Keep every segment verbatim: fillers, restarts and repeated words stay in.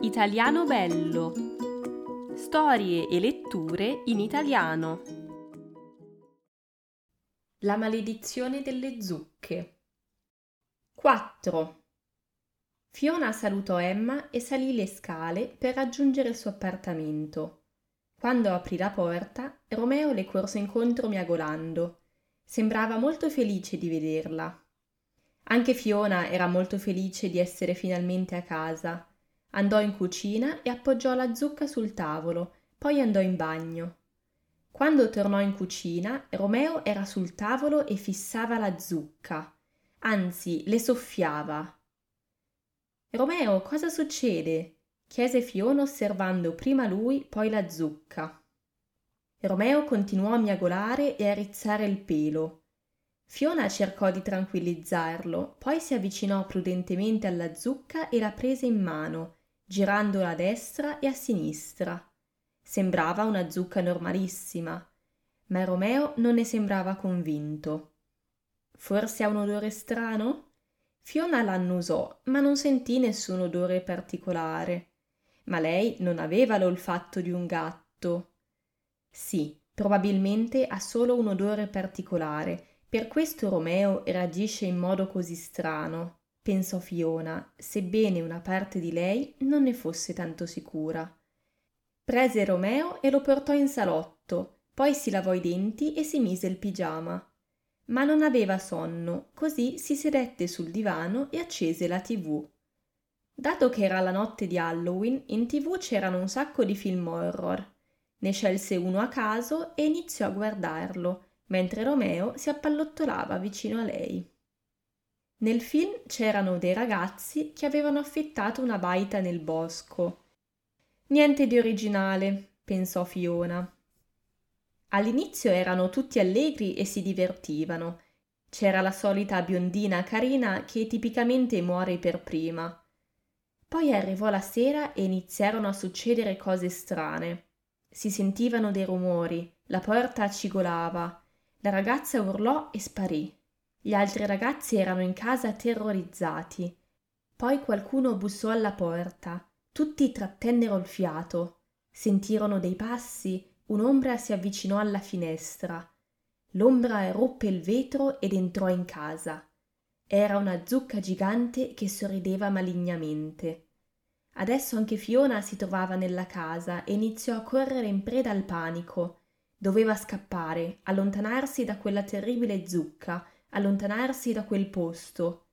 Italiano Bello. Storie e letture in italiano. La maledizione delle zucche. quattro. Fiona salutò Emma e salì le scale per raggiungere il suo appartamento. Quando aprì la porta, Romeo le corse incontro miagolando. Sembrava molto felice di vederla. Anche Fiona era molto felice di essere finalmente a casa. Andò in cucina e appoggiò la zucca sul tavolo, poi andò in bagno. Quando tornò in cucina, Romeo era sul tavolo e fissava la zucca, anzi le soffiava. «Romeo, cosa succede?» chiese Fiona osservando prima lui, poi la zucca. Romeo continuò a miagolare e a rizzare il pelo. Fiona cercò di tranquillizzarlo, poi si avvicinò prudentemente alla zucca e la prese in mano, girandola a destra e a sinistra. Sembrava una zucca normalissima, ma Romeo non ne sembrava convinto. «Forse ha un odore strano?» Fiona l'annusò, ma non sentì nessun odore particolare. Ma lei non aveva l'olfatto di un gatto. Sì, probabilmente ha solo un odore particolare. Per questo Romeo reagisce in modo così strano, pensò Fiona, sebbene una parte di lei non ne fosse tanto sicura. Prese Romeo e lo portò in salotto, poi si lavò i denti e si mise il pigiama. Ma non aveva sonno, così si sedette sul divano e accese la tivù. Dato che era la notte di Halloween, in tivù c'erano un sacco di film horror. Ne scelse uno a caso e iniziò a guardarlo, mentre Romeo si appallottolava vicino a lei. Nel film c'erano dei ragazzi che avevano affittato una baita nel bosco. Niente di originale, pensò Fiona. All'inizio erano tutti allegri e si divertivano. C'era la solita biondina carina che tipicamente muore per prima. Poi arrivò la sera e iniziarono a succedere cose strane. Si sentivano dei rumori, la porta accigolava. La ragazza urlò e sparì. Gli altri ragazzi erano in casa terrorizzati. Poi qualcuno bussò alla porta. Tutti trattennero il fiato. Sentirono dei passi. Un'ombra si avvicinò alla finestra. L'ombra ruppe il vetro ed entrò in casa. Era una zucca gigante che sorrideva malignamente. Adesso anche Fiona si trovava nella casa e iniziò a correre in preda al panico. Doveva scappare, allontanarsi da quella terribile zucca, allontanarsi da quel posto.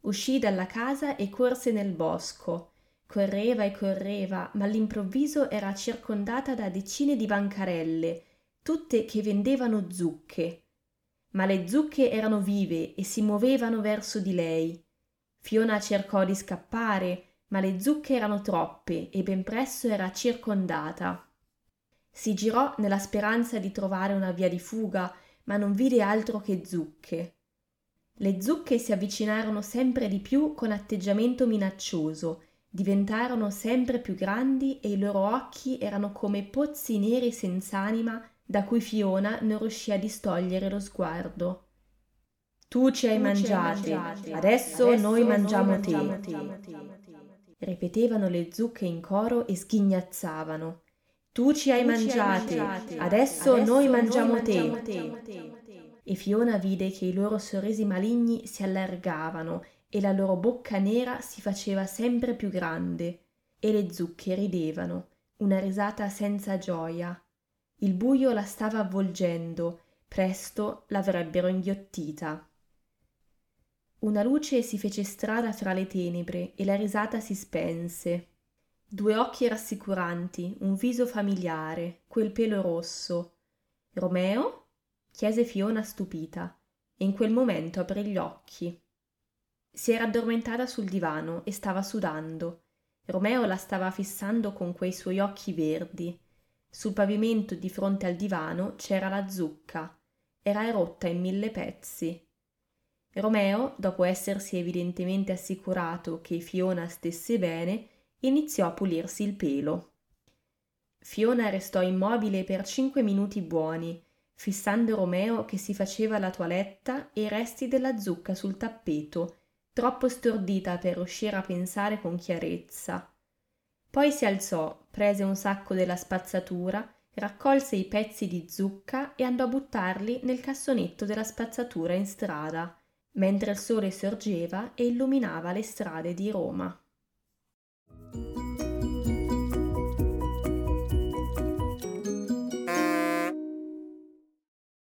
Uscì dalla casa e corse nel bosco. Correva e correva, ma all'improvviso era circondata da decine di bancarelle, tutte che vendevano zucche. Ma le zucche erano vive e si muovevano verso di lei. Fiona cercò di scappare, ma le zucche erano troppe e ben presto era circondata. Si girò nella speranza di trovare una via di fuga, ma non vide altro che zucche. Le zucche si avvicinarono sempre di più con atteggiamento minaccioso, diventarono sempre più grandi e i loro occhi erano come pozzi neri senz'anima da cui Fiona non riuscì a distogliere lo sguardo. «Tu ci hai mangiate, adesso, adesso noi mangiamo, mangiamo te. te!» Ripetevano le zucche in coro e sghignazzavano. «Tu ci hai mangiate, adesso noi mangiamo te!» E Fiona vide che i loro sorrisi maligni si allargavano e la loro bocca nera si faceva sempre più grande, e le zucche ridevano, una risata senza gioia. Il buio la stava avvolgendo, presto l'avrebbero inghiottita. Una luce si fece strada fra le tenebre e la risata si spense. Due occhi rassicuranti, un viso familiare, quel pelo rosso. «Romeo?» chiese Fiona stupita, e in quel momento aprì gli occhi. Si era addormentata sul divano e stava sudando. Romeo la stava fissando con quei suoi occhi verdi. Sul pavimento di fronte al divano c'era la zucca. Era rotta in mille pezzi. Romeo, dopo essersi evidentemente assicurato che Fiona stesse bene, iniziò a pulirsi il pelo. Fiona restò immobile per cinque minuti buoni, fissando Romeo che si faceva la toiletta e i resti della zucca sul tappeto, troppo stordita per riuscire a pensare con chiarezza. Poi si alzò, prese un sacco della spazzatura, raccolse i pezzi di zucca e andò a buttarli nel cassonetto della spazzatura in strada, mentre il sole sorgeva e illuminava le strade di Roma.